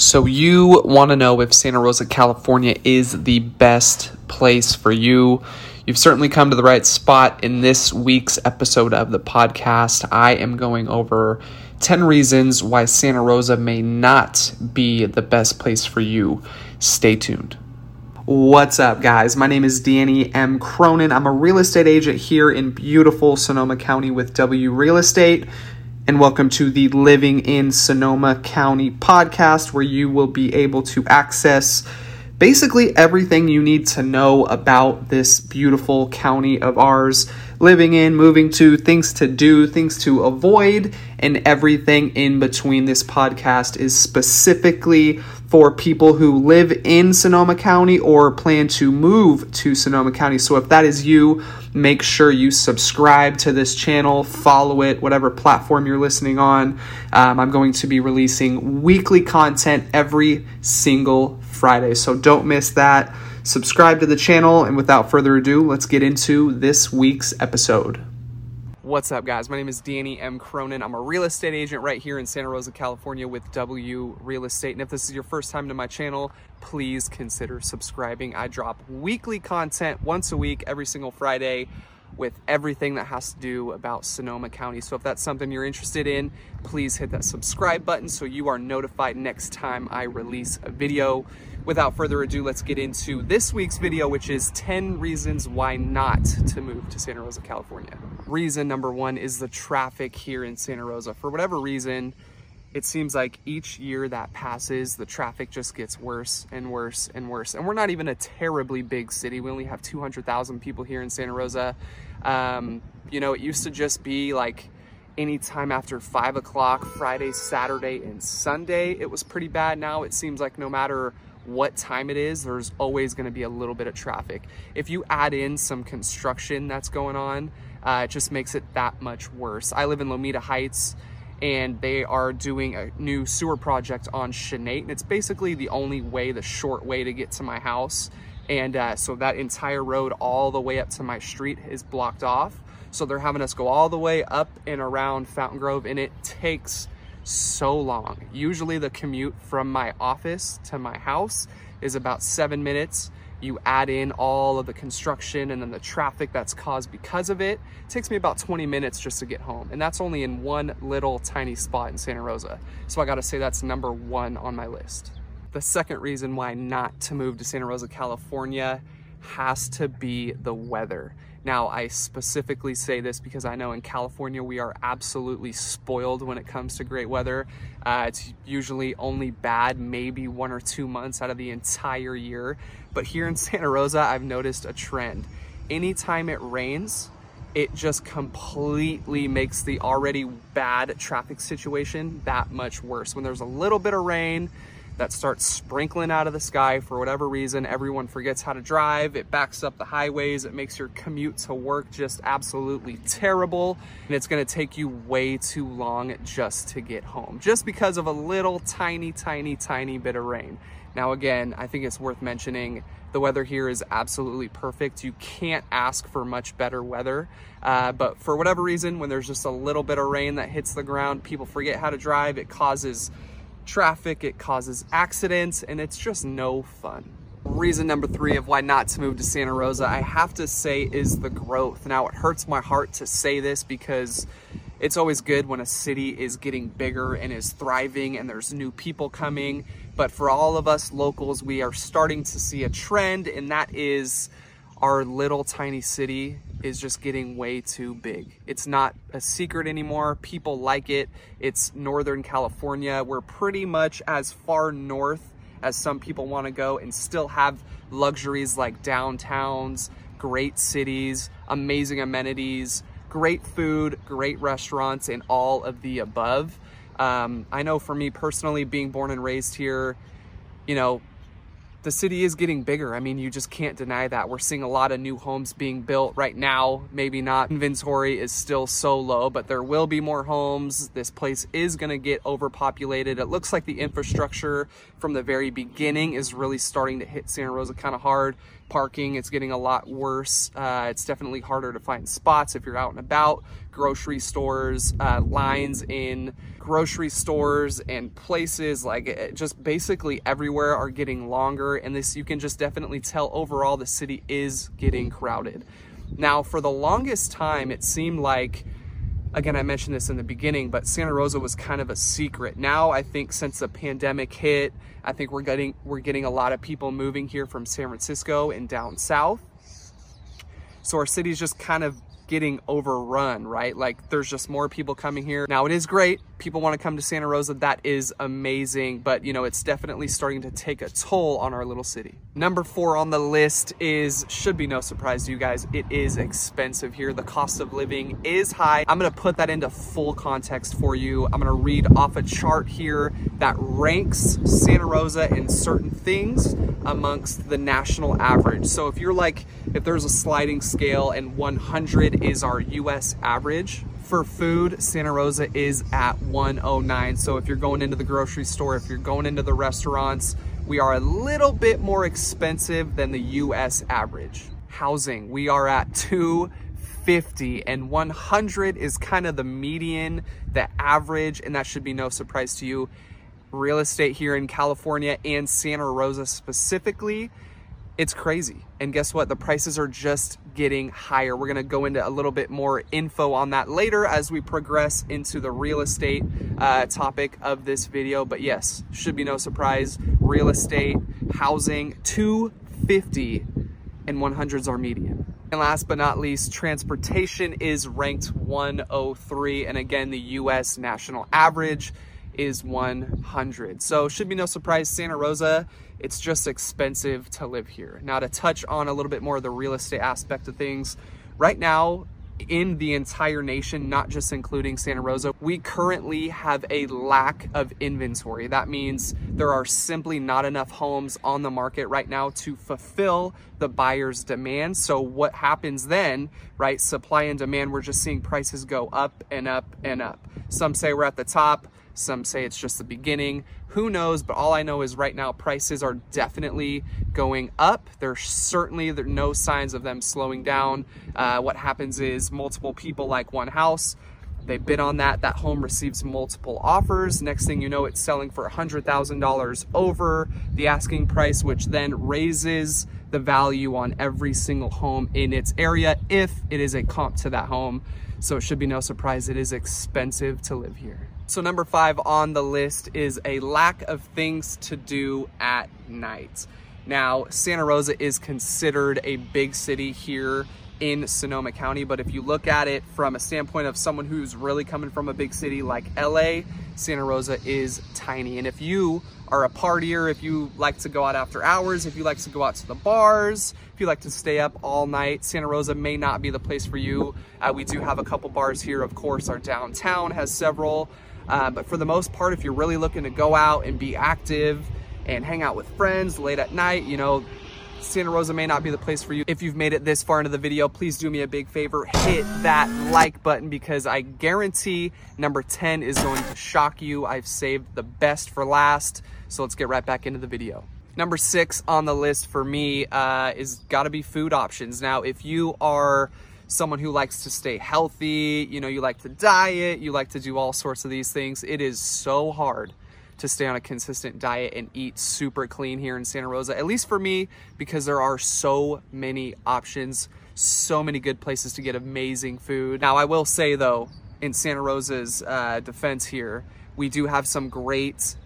So you want to know if Santa Rosa, California is the best place for you. You've certainly come to the right spot in this week's episode of the podcast. I am going over 10 reasons why Santa Rosa may not be the best place for you. Stay tuned. What's up, guys? My name is Danny M. Cronin. I'm a real estate agent here in beautiful Sonoma County with W Real Estate. And welcome to the Living in Sonoma County podcast, where you will be able to access basically everything you need to know about this beautiful county of ours, living in, moving to, things to do, things to avoid, and everything in between. This podcast is specifically for people who live in Sonoma County or plan to move to Sonoma County. So if that is you, make sure you subscribe to this channel, follow it, whatever platform you're listening on. I'm going to be releasing weekly content every single Friday, so don't miss that. Subscribe to the channel, and without further ado, let's get into this week's episode. What's up, guys? My name is Danny M. Cronin. I'm a real estate agent right here in Santa Rosa, California with W Real Estate. And if this is your first time to my channel, please consider subscribing. I drop weekly content once a week, every single Friday, with everything that has to do about Sonoma County. So if that's something you're interested in, please hit that subscribe button so you are notified next time I release a video. Without further ado, let's get into this week's video, which is 10 reasons why not to move to Santa Rosa, California. Reason number one is the traffic here in Santa Rosa. For whatever reason, it seems like each year that passes, the traffic just gets worse and worse and worse. And we're not even a terribly big city. We only have 200,000 people here in Santa Rosa. You know, it used to just be like anytime after 5 o'clock, Friday, Saturday, and Sunday, it was pretty bad. Now it seems like no matter what time it is, there's always going to be a little bit of traffic. If you add in some construction that's going on, it just makes it that much worse. I live in Lomita Heights, and they are doing a new sewer project on Chenate, and it's basically the only way, the short way to get to my house. And so that entire road all the way up to my street is blocked off. So they're having us go all the way up and around Fountain Grove, and it takes so long. Usually the commute from my office to my house is about 7 minutes. You add in all of the construction and then the traffic that's caused because of it. It takes me about 20 minutes just to get home, and that's only in one little tiny spot in Santa Rosa. So I gotta say that's number one on my list. The second reason why not to move to Santa Rosa, California has to be the weather. Now, I specifically say this because I know in California we are absolutely spoiled when it comes to great weather. It's usually only bad maybe 1 or 2 months out of the entire year. But here in Santa Rosa, I've noticed a trend. Anytime it rains, it just completely makes the already bad traffic situation that much worse. When there's a little bit of rain that starts sprinkling out of the sky, for whatever reason, everyone forgets how to drive. It backs up the highways. It makes your commute to work just absolutely terrible. And it's gonna take you way too long just to get home, just because of a little tiny bit of rain. Now, again, I think it's worth mentioning the weather here is absolutely perfect. You can't ask for much better weather. But for whatever reason, when there's just a little bit of rain that hits the ground, people forget how to drive. It causes traffic, it causes accidents, and it's just no fun. Reason number three of why not to move to Santa Rosa, I have to say, is the growth. Now, it hurts my heart to say this because it's always good when a city is getting bigger and is thriving and there's new people coming. But for all of us locals, we are starting to see a trend, and that is our little tiny city is just getting way too big. It's not a secret anymore. People like it. It's Northern California. We're pretty much as far north as some people want to go and still have luxuries like downtowns, great cities, amazing amenities, great food, great restaurants, and all of the above. I know for me personally, being born and raised here, you know, the city is getting bigger. I mean, you just can't deny that. We're seeing a lot of new homes being built right now. Maybe not. Inventory is still so low, but there will be more homes. This place is going to get overpopulated. It looks like the infrastructure from the very beginning is really starting to hit Santa Rosa kind of hard. Parking, it's getting a lot worse. It's definitely harder to find spots if you're out and about. grocery stores, lines in grocery stores and places, like just basically everywhere are getting longer. And this, you can just definitely tell overall the city is getting crowded. Now, for the longest time, it seemed like, again, I mentioned this in the beginning, but Santa Rosa was kind of a secret. Now, I think since the pandemic hit, I think we're getting a lot of people moving here from San Francisco and down south. So our city's just kind of getting overrun, right? Like, there's just more people coming here. Now, it is great. People want to come to Santa Rosa. That is amazing. But, you know, it's definitely starting to take a toll on our little city. Number four on the list is, should be no surprise to you guys, it is expensive here. The cost of living is high. I'm going to put that into full context for you. I'm going to read off a chart here that ranks Santa Rosa in certain things amongst the national average. So if you're like, if there's a sliding scale and 100 is our US average, for food, Santa Rosa is at 109. So if you're going into the grocery store, if you're going into the restaurants, we are a little bit more expensive than the US average. Housing, we are at 250, and 100 is kind of the median, the average, and that should be no surprise to you. Real estate here in California and Santa Rosa specifically, it's crazy. And guess what? The prices are just getting higher. We're going to go into a little bit more info on that later as we progress into the real estate topic of this video. But yes, should be no surprise. Real estate, housing, 250 and 100's our median. And last but not least, transportation is ranked 103. And again, the US national average is 100. So should be no surprise, Santa Rosa, it's just expensive to live here. Now, to touch on a little bit more of the real estate aspect of things, right now in the entire nation, not just including Santa Rosa, we currently have a lack of inventory. That means there are simply not enough homes on the market right now to fulfill the buyer's demand. So what happens then, right? Supply and demand, we're just seeing prices go up and up and up. Some say we're at the top, some say it's just the beginning. Who knows? But all I know is right now prices are definitely going up. There are no signs of them slowing down. What happens is multiple people like one house. They bid on that. That home receives multiple offers. Next thing you know, it's selling for $100,000 over the asking price, which then raises the value on every single home in its area if it is a comp to that home. So it should be no surprise, it is expensive to live here. So number five on the list is a lack of things to do at night. Now, Santa Rosa is considered a big city here in Sonoma County, but if you look at it from a standpoint of someone who's really coming from a big city like LA, Santa Rosa is tiny. And if you are a partier, if you like to go out after hours, if you like to go out to the bars, if you like to stay up all night, Santa Rosa may not be the place for you. We do have a couple bars here, of course. Our downtown has several. But for the most part, if you're really looking to go out and be active and hang out with friends late at night, you know, Santa Rosa may not be the place for you. If you've made it this far into the video, please do me a big favor, hit that like button, because I guarantee number 10 is going to shock you. I've saved the best for last. So let's get right back into the video. Number six on the list for me is gotta be food options. Now, if you are someone who likes to stay healthy, you know, you like to diet, you like to do all sorts of these things, it is so hard to stay on a consistent diet and eat super clean here in Santa Rosa, at least for me, because there are so many options, so many good places to get amazing food. Now, I will say though, in Santa Rosa's defense here, we do have some great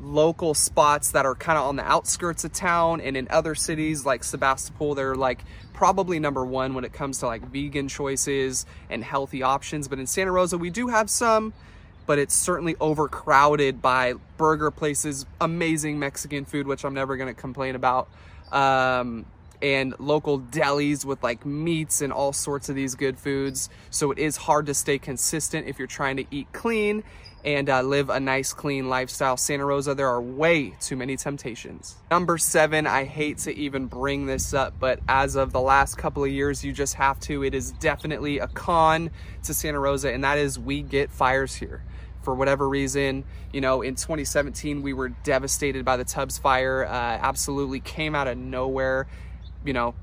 local spots that are kind of on the outskirts of town, and in other cities like Sebastopol, they're like probably number one when it comes to like vegan choices and healthy options. But in Santa Rosa, we do have some, but it's certainly overcrowded by burger places, amazing Mexican food, which I'm never gonna complain about, and local delis with like meats and all sorts of these good foods. So it is hard to stay consistent if you're trying to eat clean and live a nice, clean lifestyle. Santa Rosa, there are way too many temptations. Number seven, I hate to even bring this up, but as of the last couple of years, you just have to. It is definitely a con to Santa Rosa, and that is we get fires here. For whatever reason, you know, in 2017, we were devastated by the Tubbs fire, absolutely came out of nowhere. you know,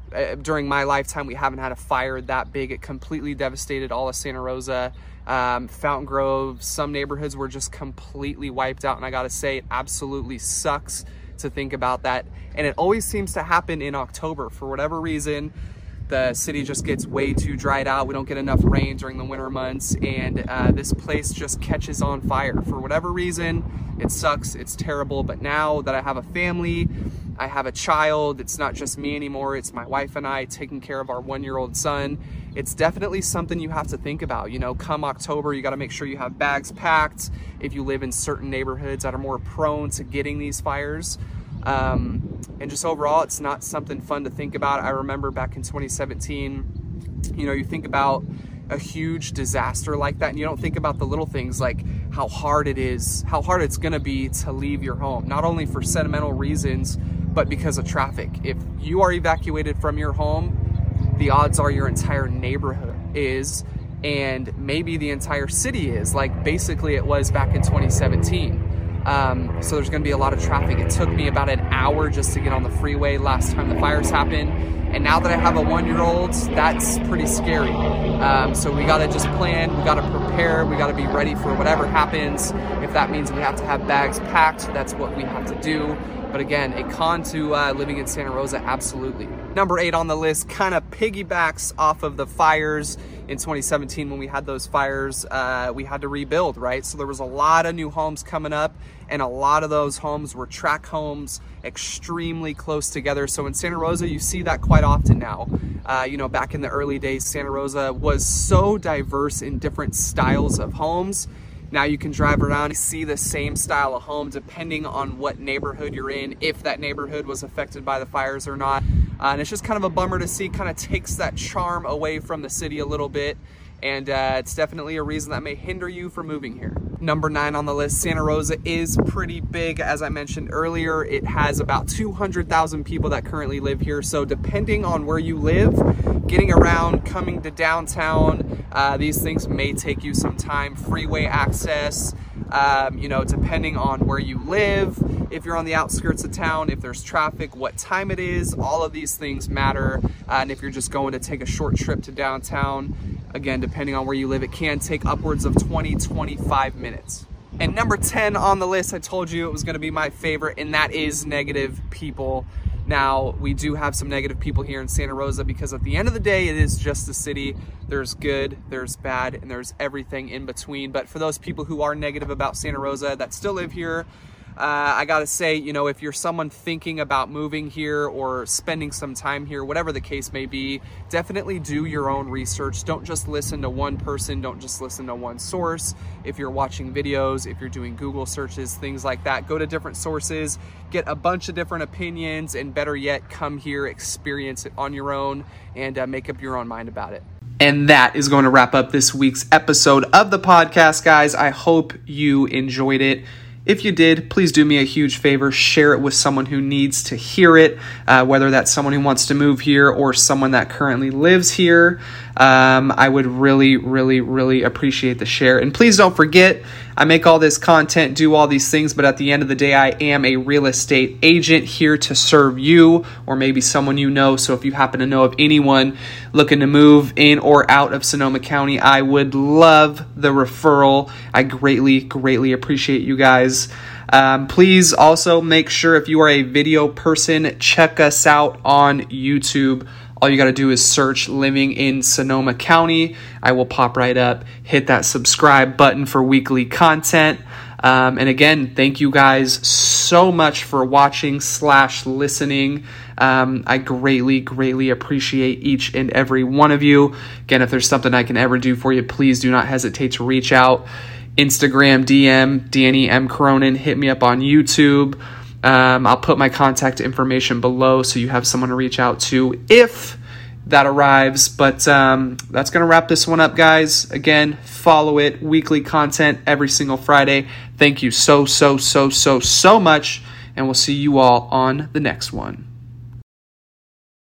during my lifetime, we haven't had a fire that big. It completely devastated all of Santa Rosa, Fountain Grove. Some neighborhoods were just completely wiped out. And I gotta say, it absolutely sucks to think about that. And it always seems to happen in October. For whatever reason, the city just gets way too dried out. We don't get enough rain during the winter months, and this place just catches on fire. For whatever reason, it sucks, it's terrible. But now that I have a family, I have a child, it's not just me anymore, it's my wife and I taking care of our one-year-old son. It's definitely something you have to think about. You know, come October, you gotta make sure you have bags packed if you live in certain neighborhoods that are more prone to getting these fires. And just overall, it's not something fun to think about. I remember back in 2017, you know, you think about a huge disaster like that and you don't think about the little things, like how hard it is, how hard it's gonna be to leave your home, not only for sentimental reasons, but because of traffic. If you are evacuated from your home, the odds are your entire neighborhood is, and maybe the entire city is, like basically it was back in 2017. So there's gonna be a lot of traffic. It took me about an hour just to get on the freeway last time the fires happened. And now that I have a one-year-old, that's pretty scary. So we gotta just plan, we gotta prepare, we gotta be ready for whatever happens. If that means we have to have bags packed, that's what we have to do. But again, a con to living in Santa Rosa, absolutely. Number 8 on the list kind of piggybacks off of the fires in 2017. When we had those fires, we had to rebuild, right? So there was a lot of new homes coming up, and a lot of those homes were tract homes, extremely close together. So in Santa Rosa, you see that quite often now. You know, back in the early days, Santa Rosa was so diverse in different styles of homes. Now you can drive around and see the same style of home depending on what neighborhood you're in, if that neighborhood was affected by the fires or not. And it's just kind of a bummer to see. Kind of takes that charm away from the city a little bit. And it's definitely a reason that may hinder you from moving here. Number 9 on the list, Santa Rosa is pretty big. As I mentioned earlier, it has about 200,000 people that currently live here. So depending on where you live, getting around, coming to downtown, these things may take you some time. Freeway access, you know, depending on where you live, if you're on the outskirts of town, if there's traffic, what time it is, all of these things matter. And if you're just going to take a short trip to downtown, again, depending on where you live, it can take upwards of 20, 25 minutes. And number 10 on the list, I told you it was gonna be my favorite, and that is negative people. Now, we do have some negative people here in Santa Rosa because at the end of the day, it is just a city. There's good, there's bad, and there's everything in between. But for those people who are negative about Santa Rosa that still live here, I gotta say, you know, if you're someone thinking about moving here or spending some time here, whatever the case may be, definitely do your own research. Don't just listen to one person. Don't just listen to one source. If you're watching videos, if you're doing Google searches, things like that, go to different sources, get a bunch of different opinions, and better yet, come here, experience it on your own, and make up your own mind about it. And that is going to wrap up this week's episode of the podcast, guys. I hope you enjoyed it. If you did, please do me a huge favor, share it with someone who needs to hear it, whether that's someone who wants to move here or someone that currently lives here. I would really, really appreciate the share. And please don't forget, I make all this content, do all these things, but at the end of the day, I am a real estate agent here to serve you or maybe someone you know. So if you happen to know of anyone looking to move in or out of Sonoma County, I would love the referral. I greatly, appreciate you guys. Please also make sure if you are a video person, check us out on YouTube. All you got to do is search Living in Sonoma County. I will pop right up. Hit that subscribe button for weekly content. And again, thank you guys so much for watching / listening. I greatly, appreciate each and every one of you. Again, if there's something I can ever do for you, please do not hesitate to reach out. Instagram, DM, Danny M. Cronin. Hit me up on YouTube. I'll put my contact information below so you have someone to reach out to if that arrives. But that's going to wrap this one up, guys. Again, follow it. Weekly content every single Friday. Thank you so, so much. And we'll see you all on the next one.